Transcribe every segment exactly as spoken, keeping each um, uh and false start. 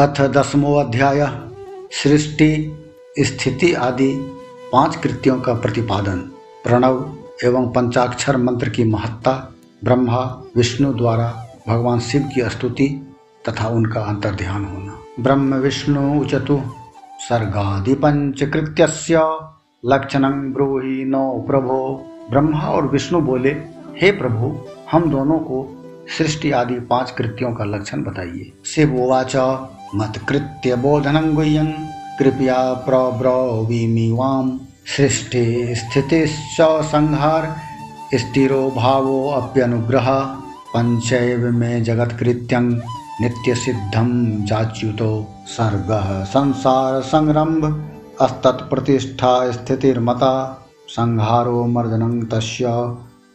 अथ दसमो अध्याय सृष्टि स्थिति आदि पांच कृत्यों का प्रतिपादन। प्रणव एवं पंचाक्षर मंत्र की महत्ता, ब्रह्मा विष्णु द्वारा भगवान शिव की स्तुति तथा उनका अंतर्ध्यान होना। ब्रह्म विष्णु उचतु सर्गादि पंचकृत्यस्य लक्षणं ब्रूहि नो प्रभो। ब्रह्मा और विष्णु बोले, हे प्रभु, हम दोनों को सृष्टि आदि पांच कृत्यों का लक्षण बताइए। शिव उवाच मत्कृत्य बोधनं गुह्यं कृपया प्रब्रवीमि वाम। सृष्टि स्थितिश्च संहार स्थिरो भावो अप्यनुग्रह। पंचैव मे जगत्कृत्यं नित्य सिद्धं जाच्युतो। सर्गः संसार संरम्भ अस्तत् प्रतिष्ठा स्थितिर्मता। संहारो मर्दनं तस्य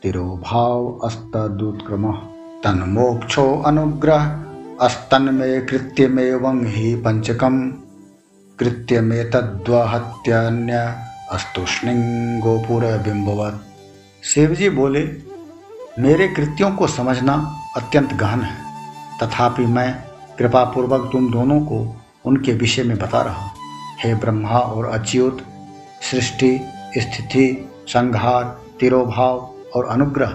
तिरो भाव अस्तदुत्क्रमः। तन्मोक्षो अनुग्रह अस्तन्मे कृत्यमेवं हि पंचकम्। कृत्यमेतद्वहत्यन्य अस्तुष्णिं गोपुरबिम्बवत्। शिवजी बोले, मेरे कृत्यों को समझना अत्यंत गहन है, तथापि मैं कृपापूर्वक तुम दोनों को उनके विषय में बता रहा हूँ। हे ब्रह्मा और अच्युत, सृष्टि स्थिति संहार तिरोभाव और अनुग्रह,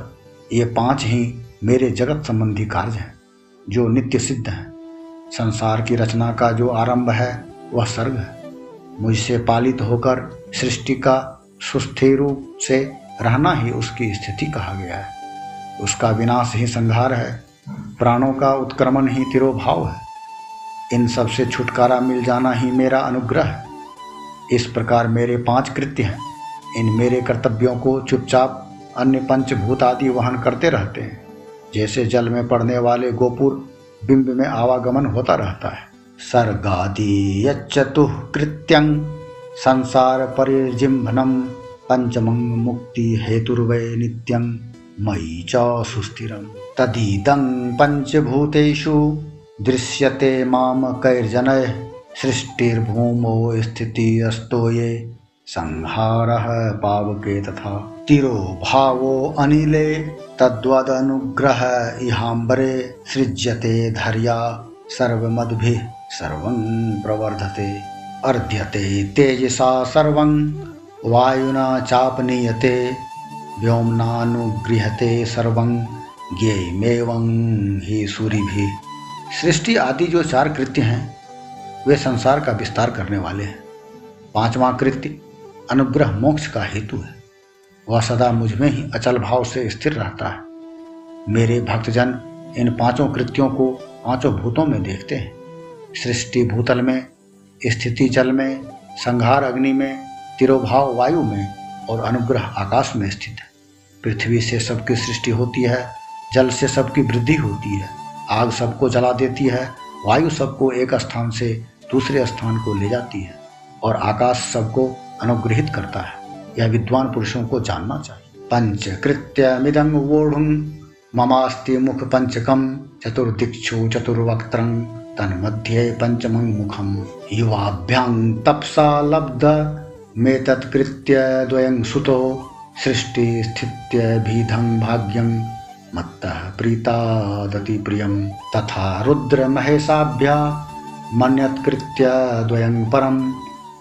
ये पांच ही मेरे जगत संबंधी कार्य हैं जो नित्य सिद्ध हैं। संसार की रचना का जो आरंभ है वह सर्ग है। मुझसे पालित होकर सृष्टि का सुस्थिर रूप से रहना ही उसकी स्थिति कहा गया है। उसका विनाश ही संहार है, प्राणों का उत्क्रमण ही तिरोभाव है। इन सब से छुटकारा मिल जाना ही मेरा अनुग्रह है। इस प्रकार मेरे पांच कृत्य हैं। इन मेरे कर्तव्यों को चुपचाप अन्य पंचभूत आदि वहन करते रहते हैं। जैसे जल में पड़ने वाले गोपुर बिंब में आवागमन होता रहता है। सर्गादि यच्चतुः कृत्यं संसार परिजिम्भनम। पंचमं मुक्ति हेतुर्वै नित्यं मयि च सुस्थिरं। तदीदं पंचभूतेषु दृश्यते माम कैर्जनैः। सृष्टिर्भूमो स्थितिरस्तो ये संहारः पावके तथा। तिरो भावो अनिले तद्वदनुग्रह इहाम्बरे। सृज्यते धैर्या सर्वमद्भिः सर्वं प्रवर्धते। अर्ध्यते तेजसा सर्वं वायुना चापनीयते। व्योमनानुगृहते सर्वं ज्ञेयमेवं हि सूरिभिः। सृष्टि आदि जो चार कृत्य हैं वे संसार का विस्तार करने वाले हैं। पांचवां कृत्य अनुग्रह मोक्ष का हेतु है। वह सदा मुझ में ही अचल भाव से स्थिर रहता है। मेरे भक्तजन इन पांचों कृत्यों को पांचों भूतों में देखते हैं। सृष्टि भूतल में, स्थिति जल में, संहार अग्नि में, तिरोभाव वायु में और अनुग्रह आकाश में स्थित है। पृथ्वी से सबकी सृष्टि होती है, जल से सबकी वृद्धि होती है, आग सबको जला देती है, वायु सबको एक स्थान से दूसरे स्थान को ले जाती है और आकाश सबको अनुग्रहित करता है। यह विद्वान पुरुषों को जानना चाहिए। पंच कृत्यमिदं वोढुं ममास्ति मुख पंचकम। चतुर्दिक्षु चतुर्वक्त्रं तन्मध्ये पंचमं मुखम। युवाभ्यां तपसा लब्ध में तत्कृत्य द्वयं सुतो। सृष्टि स्थित्य भीधं भाग्यं मत्तः प्रीतादति प्रियं। तथा रुद्र महेशाभ्या मन्यत्कृत्य द्वयं परम।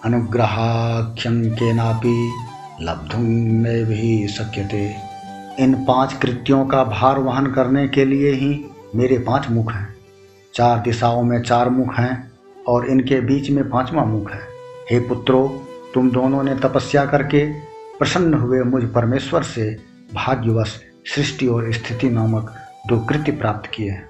अनुग्रहाख्यं केनापि लब्धुं नैवहि शक्यते। इन पांच कृत्यों का भार वहन करने के लिए ही मेरे पांच मुख हैं। चार दिशाओं में चार मुख हैं और इनके बीच में पांचवा मुख है। हे पुत्रो, तुम दोनों ने तपस्या करके प्रसन्न हुए मुझ परमेश्वर से भाग्यवश सृष्टि और स्थिति नामक दो कृत्य प्राप्त किए हैं।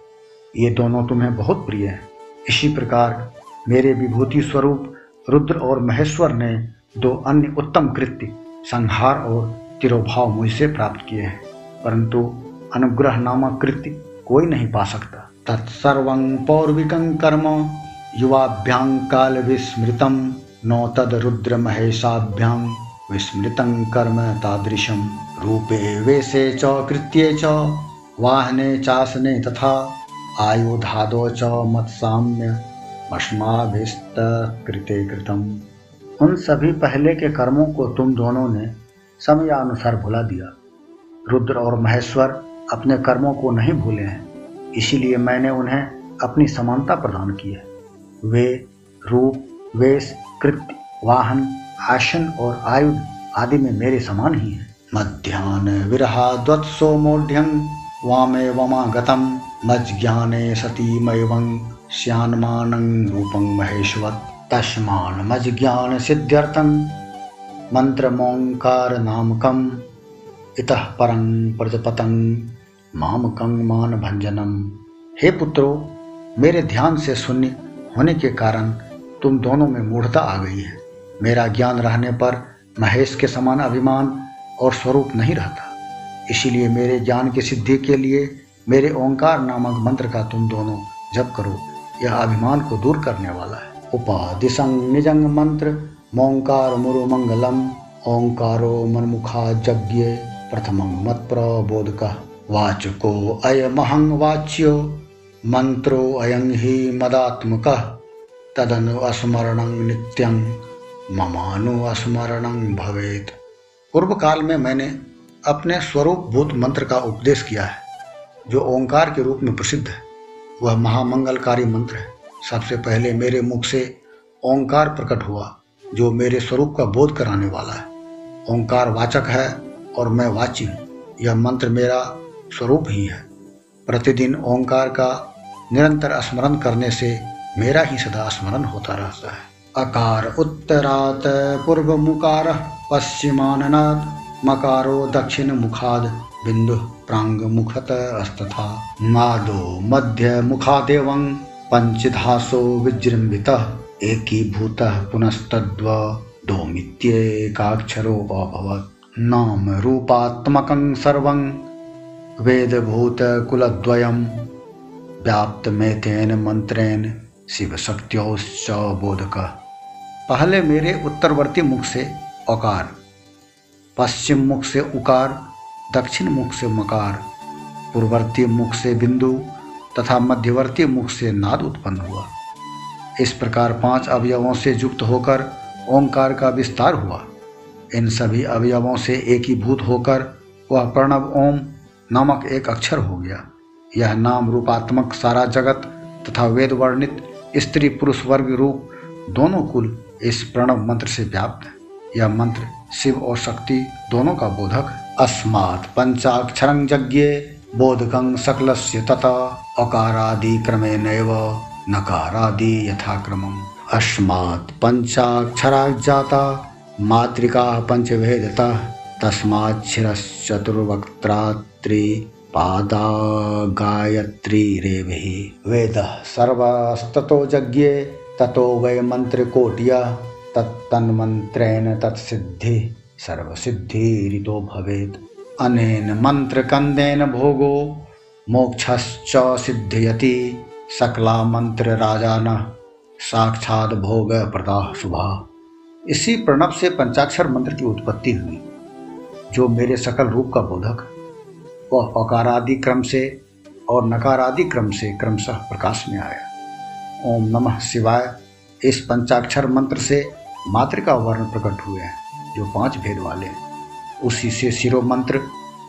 ये दोनों तुम्हें बहुत प्रिय हैं। इसी प्रकार मेरे विभूति स्वरूप रुद्र और महेश्वर ने दो अन्य उत्तम कृत्य संहार और तिरोभाव मुझसे प्राप्त किए हैं, परंतु अनुग्रह नामक कृत्य कोई नहीं पा सकता। तत्सर्वं पौर्विकं कर्म युवाभ्यां काल विस्मृतम। नौ तद रुद्र महेशाभ्यां विस्मृतं कर्म तादृशं। रूपे वेशे च कृत्ये च वाहने चासने तथा। आयुधादो च मत्साम्य भस्माभिस्त कृते कृतम्। उन सभी पहले के कर्मों को तुम दोनों ने समयानुसार भुला दिया। रुद्र और महेश्वर अपने कर्मों को नहीं भूले हैं, इसीलिए मैंने उन्हें अपनी समानता प्रदान की है। वे रूप, वेश, कृत्य, वाहन, आसन और आयुध आदि में मेरे समान ही हैं। मध्यान विरहा द्वत्सो मूढ़्यं वामे वमा गतम मज्ञाने सती मयवं श्यानमानं रूपं महेश्वत तस्मान मज्ञान सिद्ध्यर्थं मंत्रमोंकार नामकं इतः परं प्रजपतं मामकं मान भंजनम। हे पुत्रो, मेरे ध्यान से शून्य होने के कारण तुम दोनों में मूढ़ता आ गई है। मेरा ज्ञान रहने पर महेश के समान अभिमान और स्वरूप नहीं रहता, इसीलिए मेरे ज्ञान की सिद्धि के लिए मेरे ओंकार नामक मंत्र का तुम दोनों जप करो, यह अभिमान को दूर करने वाला है। उपादिशंग निजंग मंत्र मोंकार मुरु मंगलम ओंकारो मनमुखा जज्ञ प्रथमं मत प्रबोधक वाचको अयमहं वाच्यो मंत्रो अयं ही मदात्मकः तदनु अस्मरणं नित्यं ममानु अस्मरणं भवेत्। पूर्व काल में मैंने अपने स्वरूप भूत मंत्र का उपदेश किया है जो ओंकार के रूप में प्रसिद्ध है। वह महामंगलकारी मंत्र है। सबसे पहले मेरे मुख से ओंकार प्रकट हुआ जो मेरे स्वरूप का बोध कराने वाला है। ओंकार वाचक है और मैं वाची हूँ। यह मंत्र मेरा स्वरूप ही है। प्रतिदिन ओंकार का निरंतर स्मरण करने से मेरा ही सदा स्मरण होता रहता है। अकार उत्तरात् पूर्व मुकार पश्चिमाननात् मकारो दक्षिण मुखाद बिंदु प्रांग मुखत अस्तथा नादो मध्य मुखादेवं पंचधासो विजृंभितः एकीभूतः पुनस्तद्व दोमित्येकाक्षरो अभवत् नाम रूपात्मकं सर्वं वेदभूत कुलद्वयम् व्याप्त में तेन मंत्रेन शिव शक्त्योश्च बोधक। पहले मेरे उत्तरवर्ती मुख से ओकार, पश्चिम मुख से उकार, दक्षिण मुख से मकार, पूर्ववर्ती मुख से बिंदु तथा मध्यवर्ती मुख से नाद उत्पन्न हुआ। इस प्रकार पांच अवयवों से युक्त होकर ओंकार का विस्तार हुआ। इन सभी अवयवों से एकीभूत होकर वह प्रणव ओम नामक एक अक्षर हो गया। यह नाम रूपात्मक सारा जगत तथा वेद वर्णित स्त्री पुरुष वर्ग रूप दोनों कुल इस प्रणव मंत्र से व्याप्त है। यह मंत्र शिव और शक्ति दोनों का बोधक। अस्मात् पंचाक्षरं यज्ञे बोधकं सकलस्य तथा अकारादि क्रमेणैव नकारादि यथाक्रमम् अस्मात् पंचाक्षरा जाता मातृका पंचवेदता तस्माच्छिरश्चतुर्वक्त्रात् पादा गायत्री रेवः वेदः सर्वस्ततो यज्ञे ततो वै मंत्रकोटिया तत्तन्मन्त्रेण तत्सिद्धि सर्वसिद्धिरितो भवेत् अनेन मंत्रकन्देन भोगो मोक्षश्च सिद्ध्यति सकला मंत्रराजानः साक्षात् भोगप्रदाः शुभः। इसी प्रणव से पंचाक्षर मंत्र की उत्पत्ति हुई जो मेरे सकल रूप का बोधक, वह अकारादि क्रम से और नकारादि क्रम से क्रमशः प्रकाश में आया। ओम नमः शिवाय इस पंचाक्षर मंत्र से मातृका वर्ण प्रकट हुए हैं जो पांच भेद वाले हैं। उसी से शिरो मंत्र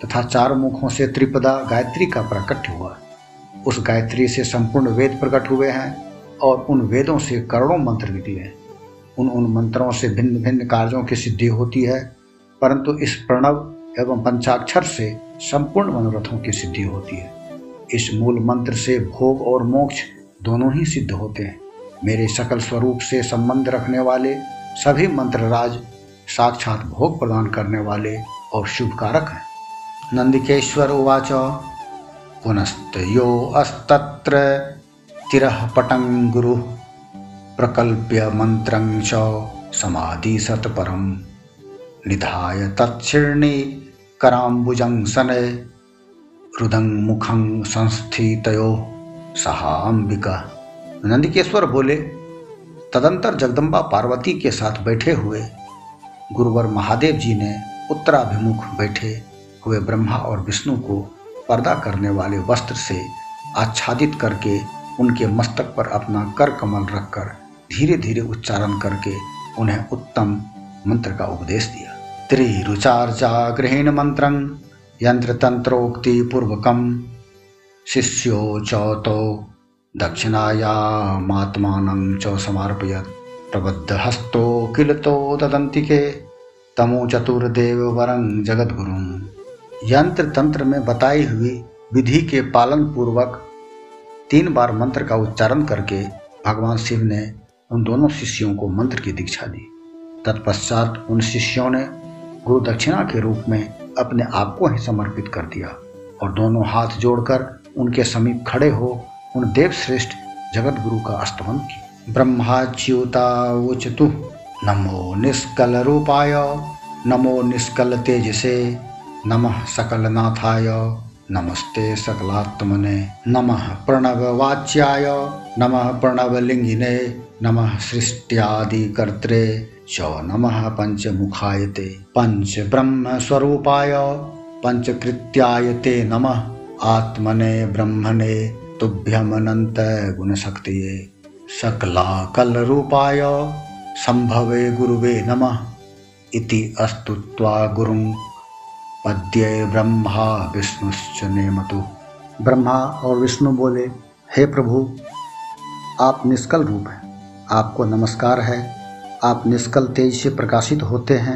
तथा चार मुखों से त्रिपदा गायत्री का प्रकट हुआ। उस गायत्री से संपूर्ण वेद प्रकट हुए हैं और उन वेदों से करोड़ों मंत्र निकले हैं। उन उन मंत्रों से भिन्न भिन्न कार्यों की सिद्धि होती है, परंतु इस प्रणव एवं पंचाक्षर से संपूर्ण मनोरथों की सिद्धि होती है। इस मूल मंत्र से भोग और मोक्ष दोनों ही सिद्ध होते हैं। मेरे सकल स्वरूप से संबंध रखने वाले सभी मंत्रराज साक्षात भोग प्रदान करने वाले और शुभकारक हैं। नंदिकेश्वर उवाच पुनस्तयो अस्तत्र तिरः पटं गुरु प्रकल्प्य मंत्रं च समाधि सत्परम निधाय तत्शीर्णी कराम्बुजं सने रुदं मुखं संस्थितयो सहाम्बिका। नंदिकेश्वर बोले, तदंतर जगदम्बा पार्वती के साथ बैठे हुए गुरुवर महादेव जी ने उत्तराभिमुख बैठे हुए ब्रह्मा और विष्णु को पर्दा करने वाले वस्त्र से आच्छादित करके उनके मस्तक पर अपना कर कमल रखकर धीरे धीरे उच्चारण करके उन्हें उत्तम मंत्र का उपदेश दिया। त्रिरुचार्चा गृहीण मंत्रं यंत्रतंत्रोक्ति पूर्वकं शिष्यो चौतो दक्षिणायामात्मानं च समर्पयत् प्रबद्धहस्तो किलतो तदंतिके तमो चतुर्देव वरं जगद्गुरुं। यंत्र तंत्र में बताई हुई विधि के पालन पूर्वक तीन बार मंत्र का उच्चारण करके भगवान शिव ने उन दोनों शिष्यों को मंत्र की दीक्षा दी। तत्पश्चात उन शिष्यों ने गुरु दक्षिणा के रूप में अपने आप को ही समर्पित कर दिया और दोनों हाथ जोड़कर उनके समीप खड़े हो उन देवश्रेष्ठ जगतगुरु का स्तवन किया। ब्रह्माच्युतावचतु नमो निष्कल रूपाय नमो निष्कल तेजसे नमः सकलनाथाय नमस्ते सकलात्मने नमः प्रणववाच्याय नमः प्रणवलिंगिने नमः सृष्ट्यादिकर्त्रे च नमः पंचमुखायते पंच ब्रह्म स्वरूपाय पंचकृत्यायते नमः आत्मने ब्रह्मणे तुभ्यम अनंत गुणशक्तिये सकलाकल रूपाय संभवे गुरुवे नमः इति अस्तुत्वा गुरुं पद्ये ब्रह्मा विष्णुश्च नेमतु। ब्रह्मा और विष्णु बोले, हे प्रभु, आप निष्कल रूप हैं, आपको नमस्कार है। आप निष्कल तेज से प्रकाशित होते हैं,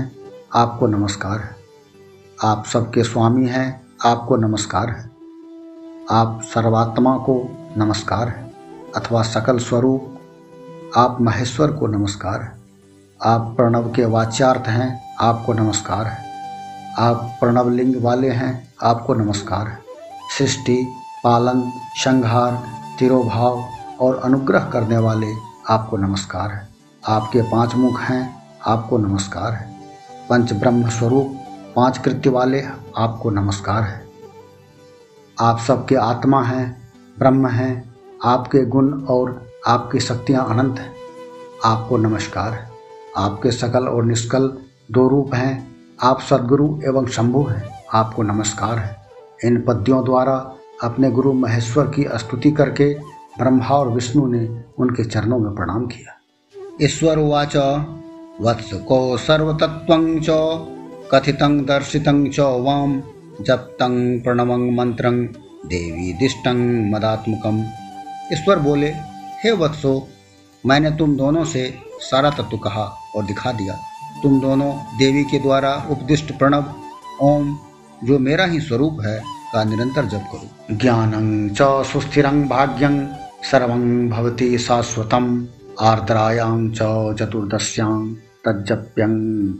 आपको नमस्कार है। आप सबके स्वामी हैं, आपको नमस्कार है। आप सर्वात्मा को नमस्कार है अथवा सकल स्वरूप आप महेश्वर को नमस्कार है। आप प्रणव के वाच्यार्थ हैं, आपको नमस्कार है। आप प्रणवलिंग वाले हैं, आपको नमस्कार है। सृष्टि पालन संहार तिरोभाव और अनुग्रह करने वाले आपको नमस्कार है। आपके पांच मुख हैं, आपको नमस्कार है। पंच ब्रह्म स्वरूप पांच कृत्य वाले आपको नमस्कार है। आप सबके आत्मा हैं, ब्रह्म हैं। आपके गुण और आपकी शक्तियां अनंत हैं, आपको नमस्कार है। आपके सकल और निष्कल दो रूप हैं, आप सद्गुरु एवं शंभु हैं, आपको नमस्कार है। इन पद्यों द्वारा अपने गुरु महेश्वर की स्तुति करके ब्रह्मा और विष्णु ने उनके चरणों में प्रणाम किया। ईश्वर उवाच वत्स को सर्वतत्वं च कथितं दर्शितं च वाम जप्तं प्रणवं मंत्रं देवी दिष्टं मदात्मकम्। ईश्वर बोले, हे वत्सो, मैंने तुम दोनों से सारा तत्व कहा और दिखा दिया। तुम दोनों देवी के द्वारा उपदिष्ट प्रणव ओम, जो मेरा ही स्वरूप है, का निरंतर जप करो। ज्ञानं च सुस्थिरं भाग्यं सर्वं भवति शाश्वतम् आर्द्रायां च चतुर्दश्यां तज्जप्यं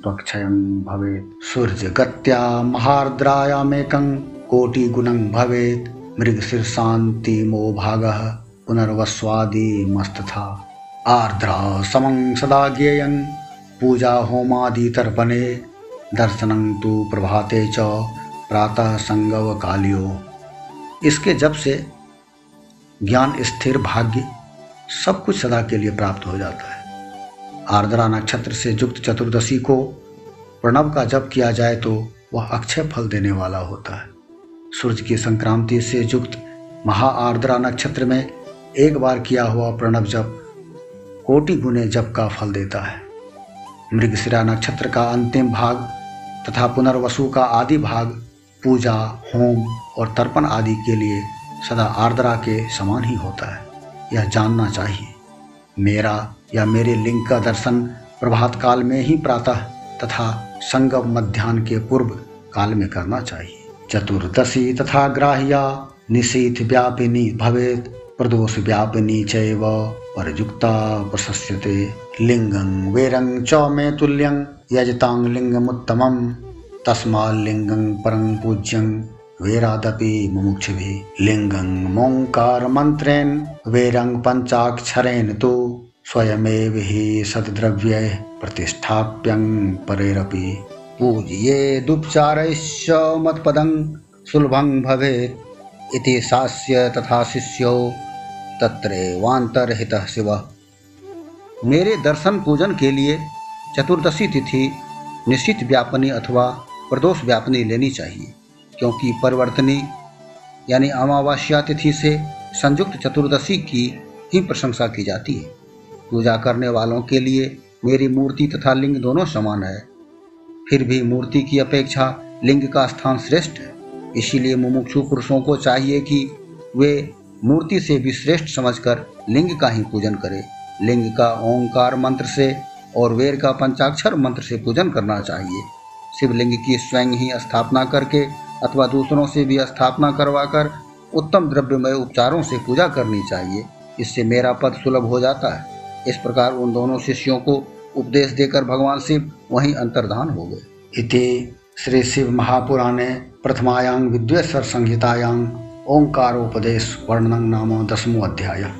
त्वक्षयं भवेत् सूर्यगत्या महार्द्रायामेकं कोटिगुणं भवेत् मृगशीर्षान्तिमो भागः पुनर्वस्वादिमस्तथा आर्द्रा समं सदा ज्ञेयं पूजा होमादितर्पणे दर्शनं तु प्रभाते च प्रातः संगव कालियो। इसके जप से ज्ञान स्थिर भाग्य सब कुछ सदा के लिए प्राप्त हो जाता है। आर्द्रा नक्षत्र से युक्त चतुर्दशी को प्रणव का जप किया जाए तो वह अक्षय फल देने वाला होता है। सूर्य की संक्रांति से युक्त महाआर्द्रा नक्षत्र में एक बार किया हुआ प्रणव जप कोटि गुने जप का फल देता है। मृगशिरा नक्षत्र का अंतिम भाग तथा पुनर्वसु का आदि भाग पूजा होम और तर्पण आदि के लिए सदा आर्द्रा के समान ही होता है। यह जानना चाहिए। मेरा या मेरे लिंग का दर्शन प्रभात काल में ही प्रातः तथा संगम मध्याह्न के पूर्व काल में करना चाहिए। चतुर्दशी तथा ग्राह्या निशीथ व्यापिनी भवेत् प्रदोष व्यापिनी चैव परयुक्ता प्रशस्यते लिंगं वेरं च मे तुल्यं यजतां लिंगमुत्तमं तस्माल्लिंगं परं पूज्यं वेरादपि मुमुक्षुभिः लिंगं मोंकार मंत्रेण वेरं पंचाक्षरेण तु स्वयमेव हि सद्द्रव्ये प्रतिष्ठाप्यं परेरपि पूज्येदुपचारैश्च मत्पदं सुलभं भवेत् इति शास्य तथा शिष्यो तत्रेवांतरहितः शिवः। मेरे दर्शन पूजन के लिए चतुर्दशी तिथि निश्चित व्यापनी अथवा प्रदोष व्यापनी लेनी चाहिए, क्योंकि परिवर्तनी यानी अमावस्या तिथि से संयुक्त चतुर्दशी की ही प्रशंसा की जाती है। पूजा करने वालों के लिए मेरी मूर्ति तथा लिंग दोनों समान है, फिर भी मूर्ति की अपेक्षा लिंग का स्थान श्रेष्ठ है। इसीलिए मुमुक्षु पुरुषों को चाहिए कि वे मूर्ति से भी श्रेष्ठ समझकर लिंग का ही पूजन करें। लिंग का ओंकार मंत्र से और वेर का पंचाक्षर मंत्र से पूजन करना चाहिए। शिवलिंग की स्वयं ही स्थापना करके अथवा दूसरों से भी स्थापना करवाकर उत्तम द्रव्यमय उपचारों से पूजा करनी चाहिए। इससे मेरा पद सुलभ हो जाता है। इस प्रकार उन दोनों शिष्यों को उपदेश देकर भगवान शिव वहीं अंतर्धान हो गए। इति श्री शिव महापुराणे प्रथमायां विद्वेश्वर संहितायां ओंकारोपदेश वर्णनं नाम दसमो अध्याय।